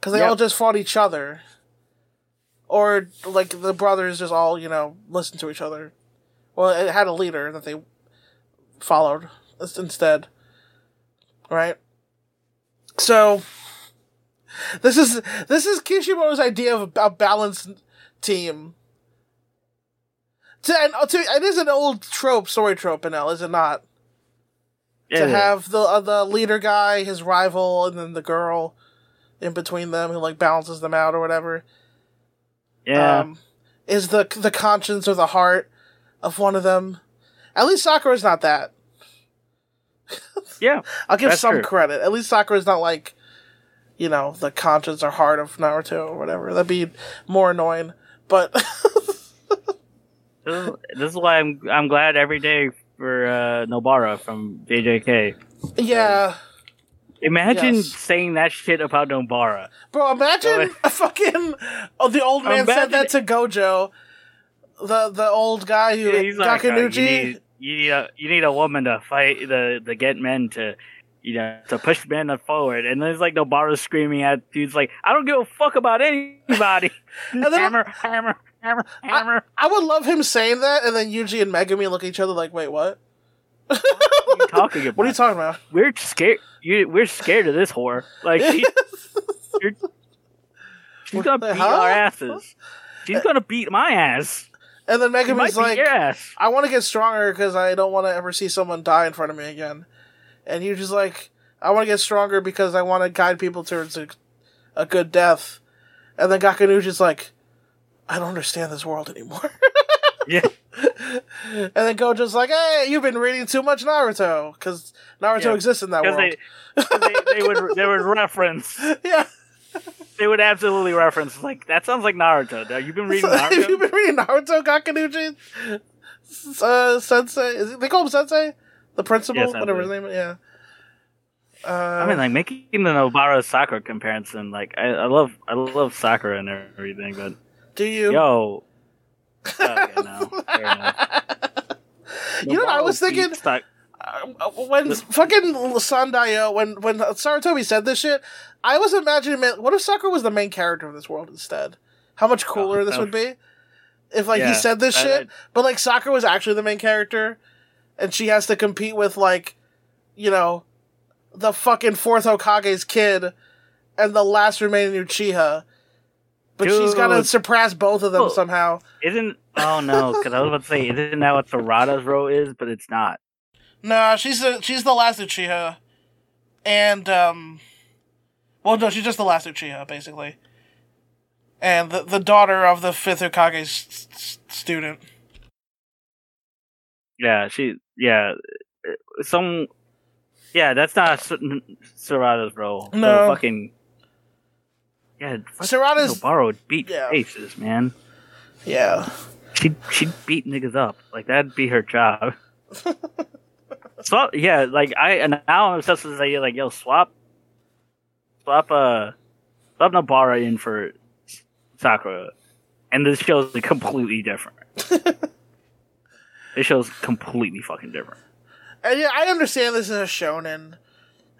Because they all just fought each other. Or, like, the brothers just all, listened to each other. Well, it had a leader that they followed instead. Right? So... This is Kishimoto's idea of a balanced team. It is an old story trope, Benel, is it not? Yeah, to have the leader guy, his rival, and then the girl in between them who like balances them out or whatever. Yeah, is the conscience or the heart of one of them? At least Sakura's not that. Yeah, I'll give some credit. At least Sakura's not like. The conscience or heart of Naruto or whatever. That'd be more annoying. But this is why I'm glad every day for Nobara from JJK. Yeah. Imagine saying that shit about Nobara. Bro, imagine the old man said that to Gojo. The old guy who Gakunuchi. You need a woman to fight the get men to you know, to push Banna forward. And there's like Nobaru screaming at dudes like, I don't give a fuck about anybody. And then, hammer. I would love him saying that, and then Yuji and Megumi look at each other like, wait, what? What are you talking about? What are you talking about? We're scared. We're scared of this whore. Like, she's gonna beat our asses. She's gonna beat my ass. And then Megumi's like, I want to get stronger because I don't want to ever see someone die in front of me again. And you're just like, I want to get stronger because I want to guide people towards a good death. And then Gakkanuji's just like, I don't understand this world anymore. Yeah. And then Gojo's like, hey, you've been reading too much Naruto, because Naruto exists in that world. They would reference. Yeah. They would absolutely reference, like, that sounds like Naruto. You've been reading Naruto? You've been reading Naruto, Gakkanuji? Sensei? They call him Sensei? The principal? Yes, whatever his name is, yeah. I mean, like, making the Nobaru-Sakura comparison, like, I love Sakura and everything, but... Do you? Yo. Okay, no. Fair enough. You know what I was thinking? When fucking Sandayo, when Sarutobi said this shit, I was imagining, man, what if Sakura was the main character of this world instead? How much cooler this would be if, like, he said this shit, but, like, Sakura was actually the main character, and she has to compete with, like, you know, the fucking fourth Hokage's kid and the last remaining Uchiha. But she's gotta surpass both of them somehow. Oh no, because I was about to say, isn't that what Sarada's role is? But it's not. No, she's the last Uchiha, and well, no, she's just the last Uchiha basically, and the daughter of the fifth Hokage's student. Yeah, that's not Sarada's role. No, so fucking. Yeah, Nobaru beat faces, man. Yeah. She'd beat niggas up. Like, that'd be her job. Now I'm obsessed with this idea, like, yo, swap Nobaru in for Sakura. And this show's completely different. This show's completely fucking different. And yeah, I understand this is a shonen,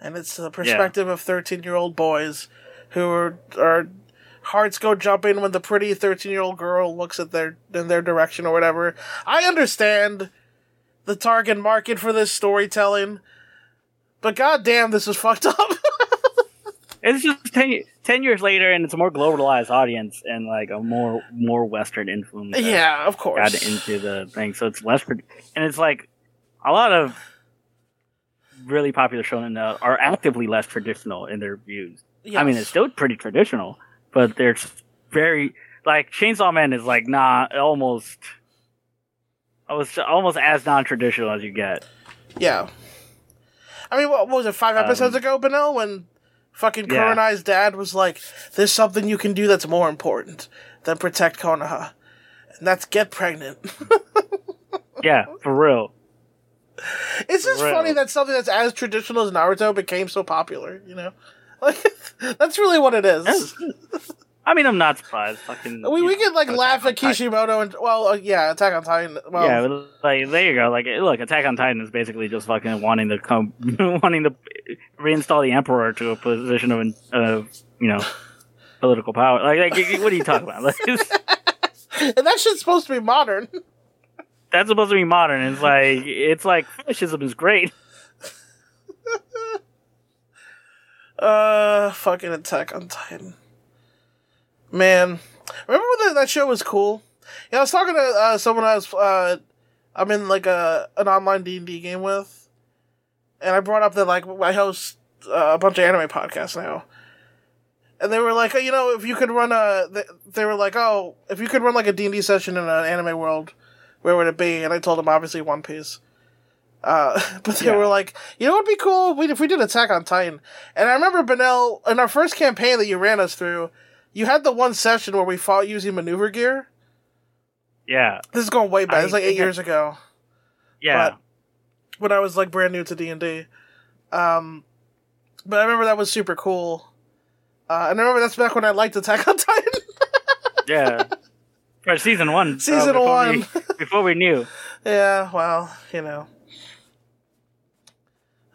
and it's the perspective of 13-year-old boys who are hearts go jumping when the pretty 13-year-old girl looks at in their direction or whatever. I understand the target market for this storytelling, but goddamn, this is fucked up. It's just 10 years later, and it's a more globalized audience and like a more Western influence. Yeah, of course. Got into the thing, so it's Western, and it's like a lot of really popular shonen now are actively less traditional in their views. Yes. I mean, it's still pretty traditional, but there's very... Like, Chainsaw Man is like, nah, almost as non-traditional as you get. Yeah. I mean, what was it, 5 episodes ago, Benno, when fucking Kuronai's dad was like, there's something you can do that's more important than protect Konoha, and that's get pregnant. Yeah, for real. It's just funny that something that's as traditional as Naruto became so popular, you know? Like, that's really what it is. I mean, I'm not surprised. Fucking, we could like laugh at Kishimoto and Attack on Titan. Well, yeah, like there you go. Like, look, Attack on Titan is basically just fucking wanting to reinstall the emperor to a position of political power. Like what are you talking about? Like, and that shit's supposed to be modern. That's supposed to be modern. It's like fascism is great. Fucking Attack on Titan. Man. Remember when that show was cool? Yeah, I was talking to someone I'm in like an online D&D game with, and I brought up that like I host a bunch of anime podcasts now. And they were like, if you could run if you could run like a D&D session in an anime world, where would it be? And I told them obviously One Piece. But they were like, you know what would be cool if we did Attack on Titan? And I remember, Benel, in our first campaign that you ran us through, you had the one session where we fought using maneuver gear. Yeah. This is going way back. It's like 8 years ago. Yeah. But when I was like brand new to D&D. But I remember that was super cool. And I remember that's back when I liked Attack on Titan. Yeah. For season one. Season one. Before we knew. Yeah, well, you know.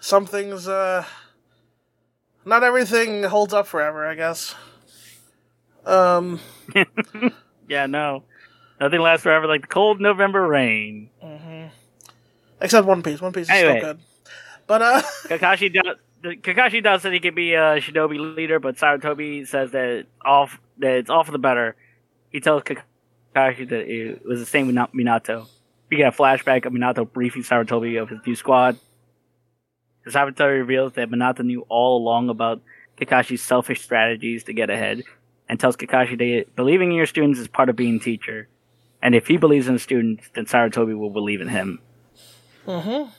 some things, not everything holds up forever, I guess. Yeah, no. Nothing lasts forever like the cold November rain. Mm-hmm. Except One Piece. One Piece is still good. But, Kakashi doubts that he can be a shinobi leader, but Sarutobi says that it's all for the better. He tells Kakashi that it was the same with Minato. We get a flashback of Minato briefing Sarutobi of his new squad. Sarutobi reveals that Minato knew all along about Kakashi's selfish strategies to get ahead, and tells Kakashi that believing in your students is part of being a teacher, and if he believes in the students, then Sarutobi will believe in him. Mm-hmm.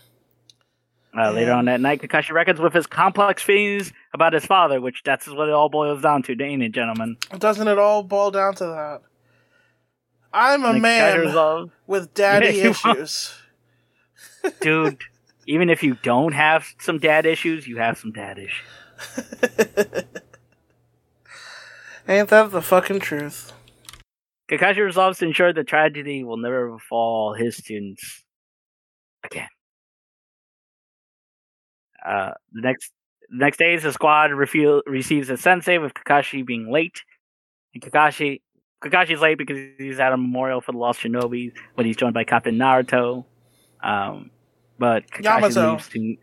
Later on that night, Kakashi reckons with his complex feelings about his father, which that's what it all boils down to, ain't it, gentlemen? Doesn't it all boil down to that? I'm a man with daddy issues. Dude, even if you don't have some dad issues, you have some dad issues. Ain't that the fucking truth? Kakashi resolves to ensure the tragedy will never befall his students again. The next day, the squad receives a sensei with Kakashi being late. And Kakashi's late because he's at a memorial for the lost shinobi when he's joined by Captain Naruto. But Kakashi Yamato leaves to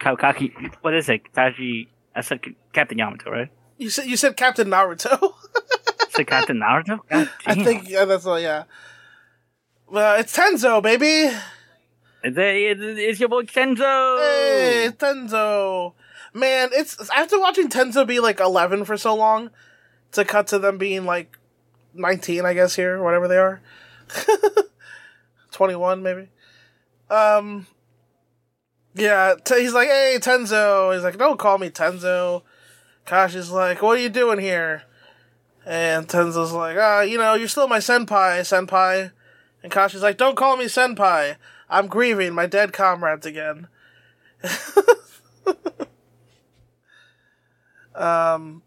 Kakaki. What is it, Kakashi? I said Captain Yamato, right? You said Captain Naruto. Said Captain Naruto. I think that's all. Yeah. Well, it's Tenzo, baby. It's your boy Tenzo! Hey, Tenzo! Man, it's after watching Tenzo be like 11 for so long, to cut to them being like 19, I guess, here, whatever they are. 21, maybe. Yeah, he's like, hey, Tenzo! He's like, don't call me Tenzo. Kashi's like, what are you doing here? And Tenzo's like, you're still my senpai. And Kashi's like, don't call me senpai. I'm grieving my dead comrades again. And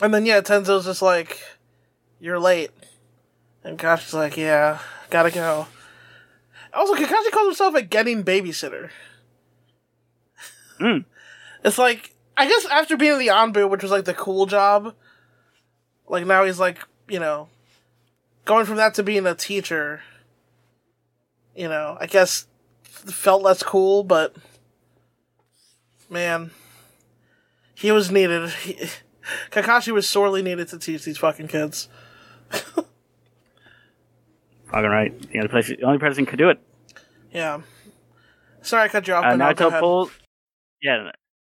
then, Tenzo's just like, you're late. And Kakashi's like, yeah, gotta go. Also, Kakashi calls himself a getting babysitter. Mm. It's like, I guess after being in the Anbu, which was like the cool job, like now he's like, going from that to being a teacher. I guess felt less cool, but man, he was needed. Kakashi was sorely needed to teach these fucking kids. Fucking right. The only person could do it. Yeah. Sorry I cut you off.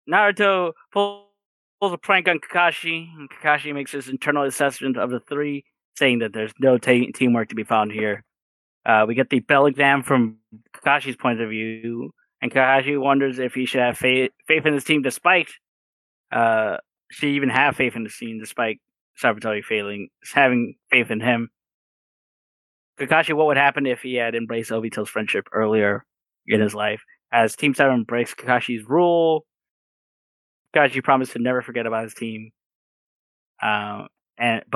Naruto pulls a prank on Kakashi, and Kakashi makes his internal assessment of the three, saying that there's no teamwork to be found here. We get the bell exam from Kakashi's point of view, and Kakashi wonders if he should have faith in his team despite Sarutobi having faith in him. Kakashi, what would happen if he had embraced Obito's friendship earlier in his life? As Team 7 breaks Kakashi's rule, Kakashi promised to never forget about his team, but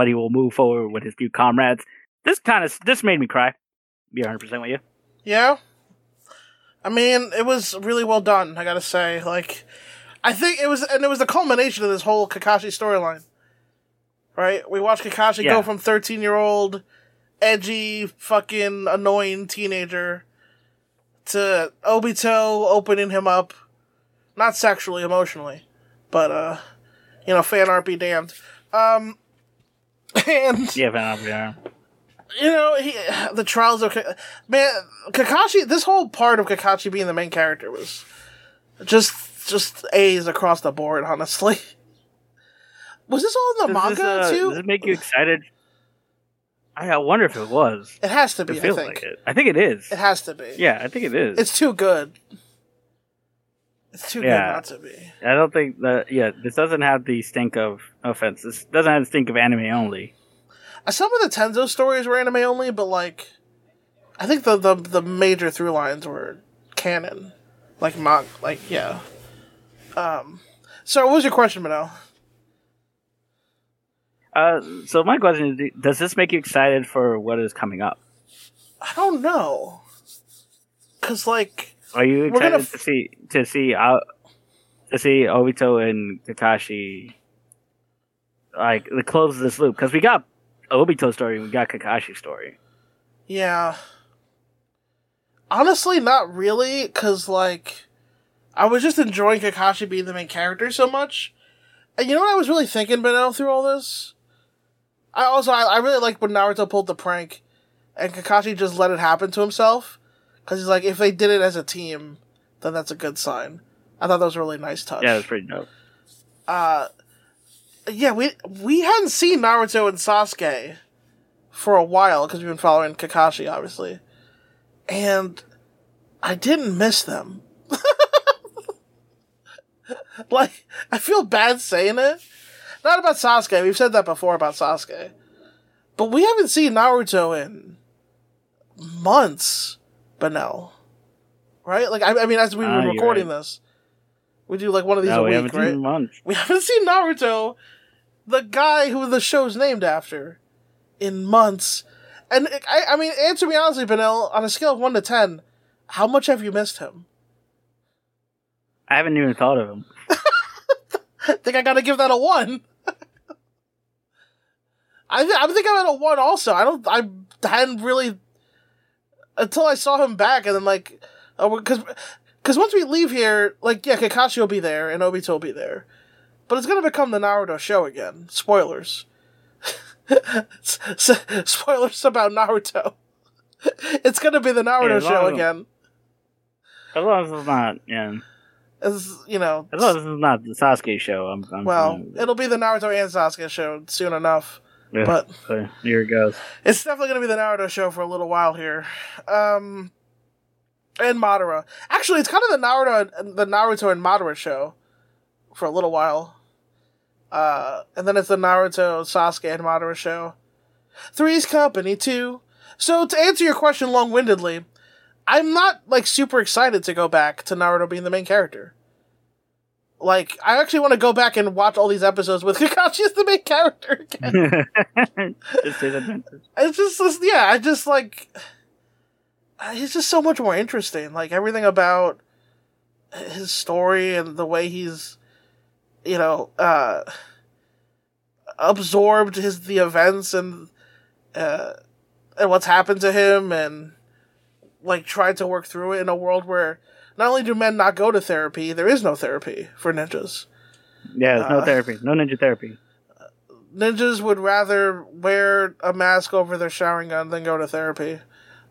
he will move forward with his new comrades. This made me cry. Be 100% with you. Yeah. I mean, it was really well done, I gotta say. Like, I think it was the culmination of this whole Kakashi storyline. Right? We watched Kakashi go from 13-year-old, edgy, fucking annoying teenager to Obito opening him up. Not sexually, emotionally. But, fan art be damned. Yeah, fan art be damned. The trials of... Man, Kakashi... This whole part of Kakashi being the main character was just A's across the board, honestly. Was this all in the manga, too? Does it make you excited? I wonder if it was. It has to be, I think. Like it. I think it is. It has to be. Yeah, I think it is. It's too good. It's too good not to be. I don't think that... Yeah, this doesn't have the stink of... No offense. This doesn't have the stink of anime only. Some of the Tenzo stories were anime only, but, like, I think the major through lines were canon. Like, manga. Like, yeah. So, what was your question, Mano? So, my question is, does this make you excited for what is coming up? I don't know. Because, like, Are you excited to see Obito and Kakashi like the close of this loop? Because we got Obito's story, we got Kakashi's story. Yeah. Honestly, not really, because like I was just enjoying Kakashi being the main character so much. And you know what I was really thinking, Benno, through all this? I really liked when Naruto pulled the prank and Kakashi just let it happen to himself. Because he's like, if they did it as a team, then that's a good sign. I thought that was a really nice touch. Yeah, it was pretty dope. Yeah, we hadn't seen Naruto and Sasuke for a while, because we've been following Kakashi, obviously. And I didn't miss them. Like, I feel bad saying it. Not about Sasuke. We've said that before about Sasuke. But we haven't seen Naruto in months, Benno. Right? Like, I mean, as we were recording this, we do like one of these a week, right? We haven't seen Naruto, the guy who the show's named after, in months. And I mean, answer me honestly, Benno, on a scale of 1 to 10, how much have you missed him? I haven't even thought of him. I think I gotta give that a 1. I think I'm at a 1 also. I hadn't really, until I saw him back, and then like, because once we leave here, like, yeah, Kakashi will be there and Obito will be there, but it's gonna become the Naruto show again. Spoilers. Spoilers about Naruto. It's gonna be the Naruto show again. As long as it's not, yeah. As you know, as long as it's not the Sasuke show, I'm well, it'll be the Naruto and Sasuke show soon enough. Yeah, but so here it goes. It's definitely going to be the Naruto show for a little while here, and Madara. Actually, it's kind of the Naruto and Madara show for a little while, and then it's the Naruto, Sasuke, and Madara show. Three's Company 2. So to answer your question long-windedly, I'm not, like, super excited to go back to Naruto being the main character. Like, I actually want to go back and watch all these episodes with Kakashi as the main character again. He's just so much more interesting. Like, everything about his story and the way he's, you know, absorbed the events and what's happened to him, and like trying to work through it in a world where not only do men not go to therapy, there is no therapy for ninjas. Yeah, there's no therapy. No ninja therapy. Ninjas would rather wear a mask over their showering gun than go to therapy.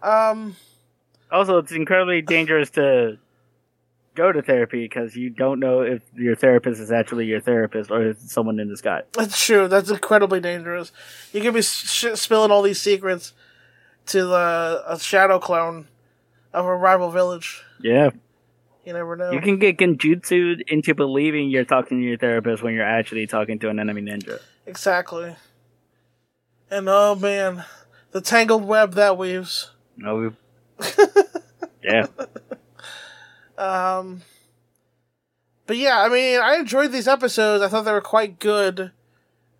Also, it's incredibly dangerous to go to therapy because you don't know if your therapist is actually your therapist or if it's someone in disguise. That's true. That's incredibly dangerous. You could be spilling all these secrets to a shadow clone of a rival village. Yeah. You never know. You can get genjutsu'd into believing you're talking to your therapist when you're actually talking to an enemy ninja. Exactly. And oh man, the tangled web that weaves. No. Yeah. But yeah, I mean, I enjoyed these episodes. I thought they were quite good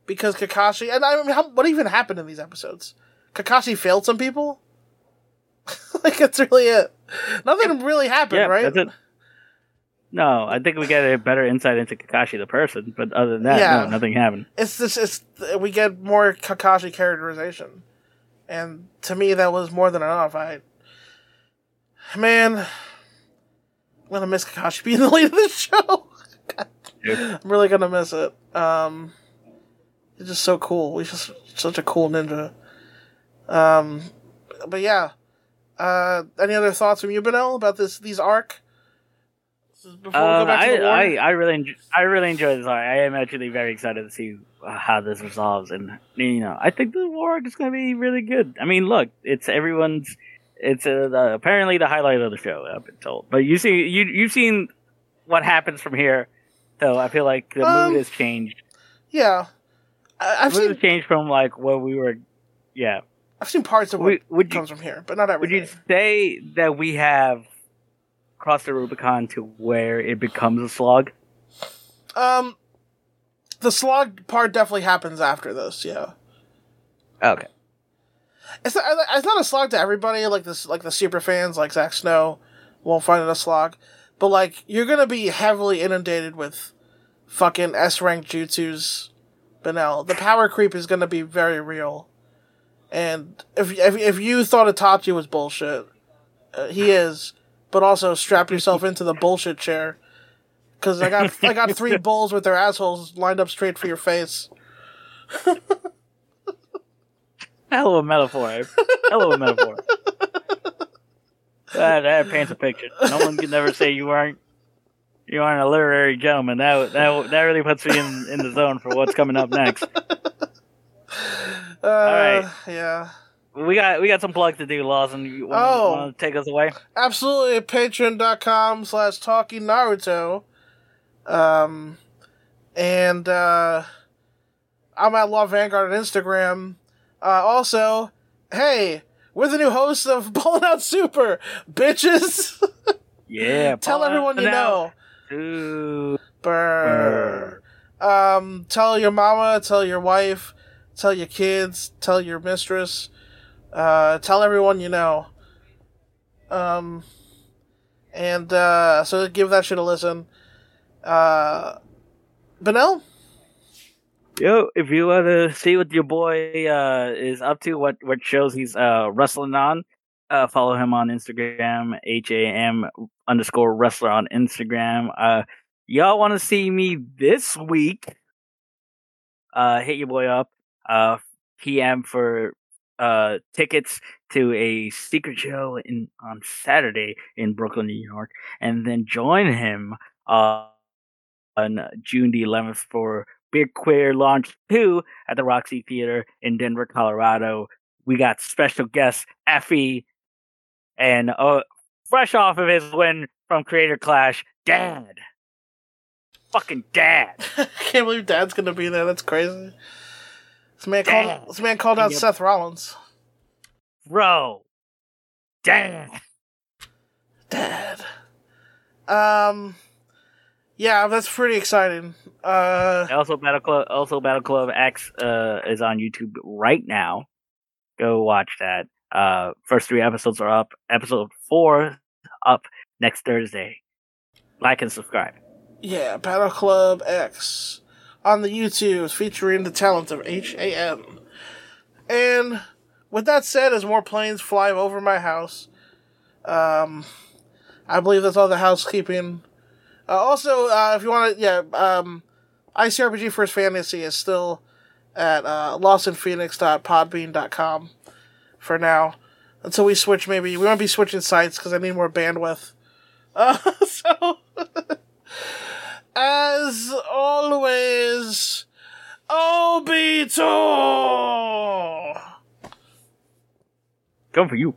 because Kakashi, and I mean, what even happened in these episodes? Kakashi failed some people? Like, that's really it. Nothing really happened, yeah, right? That's it. No, I think we get a better insight into Kakashi the person, but other than that, yeah. No, nothing happened. We get more Kakashi characterization. And to me, that was more than enough. I'm going to miss Kakashi being the lead of this show. Yep. I'm really going to miss it. It's just so cool. He's just such a cool ninja. But yeah. Any other thoughts from you, Benno, about these arc? Before we go back to the war? I really enjoy this arc. I am actually very excited to see how this resolves, and you know, I think the war arc is going to be really good. I mean, look, it's apparently the highlight of the show, I've been told. But you've seen what happens from here, so I feel like the mood has changed. Yeah, has changed from like what we were. Yeah. I've seen parts of what comes from here, but not everything. Would you say that we have crossed the Rubicon to where it becomes a slog? The slog part definitely happens after this, yeah. Okay. It's not a slog to everybody, like the super fans, like Zack Snow won't find it a slog. But, like, you're going to be heavily inundated with fucking S-rank jutsus, Benel. The power creep is going to be very real. And if you thought Itachi was bullshit, he is. But also strap yourself into the bullshit chair. Because I got three bulls with their assholes lined up straight for your face. Hello, metaphor. Hello, metaphor. That paints a picture. No one can ever say you aren't a literary gentleman. That really puts me in the zone for what's coming up next. All right. Yeah. We got some plugs to do, Lawson. You want to take us away? Absolutely. Patreon.com/TalkingNaruto. And I'm at Law Vanguard on Instagram. Also, hey, we're the new hosts of Ballin' Out Super, bitches. Yeah. Tell everyone you know. Brr. Tell your mama, tell your wife, tell your kids, tell your mistress. Tell everyone you know. And so give that shit a listen. Benel? Yo, if you want to see what your boy is up to, what shows he's wrestling on, follow him on Instagram, HAM_wrestler on Instagram. Y'all want to see me this week? Hit your boy up. PM for tickets to a secret show on Saturday in Brooklyn, New York, and then join him on June the 11th for Big Queer Launch 2 at the Roxy Theater in Denver, Colorado. We got special guest Effie, and fresh off of his win from Creator Clash, Dad. Fucking Dad. I can't believe Dad's gonna be there. That's crazy. This man called out Seth Rollins. Bro. Dad. Yeah, that's pretty exciting. Also, Battle Club X is on YouTube right now. Go watch that. First 3 episodes are up. Episode 4 up next Thursday. Like and subscribe. Yeah, Battle Club X on the YouTube, featuring the talent of HAM. And with that said, as more planes fly over my house, I believe that's all the housekeeping. Also, if you want to, ICRPG First Fantasy is still at lostinphoenix.podbean.com for now. Until we switch, maybe. We won't be switching sites because I need more bandwidth. So, as always, Obito! Come for you.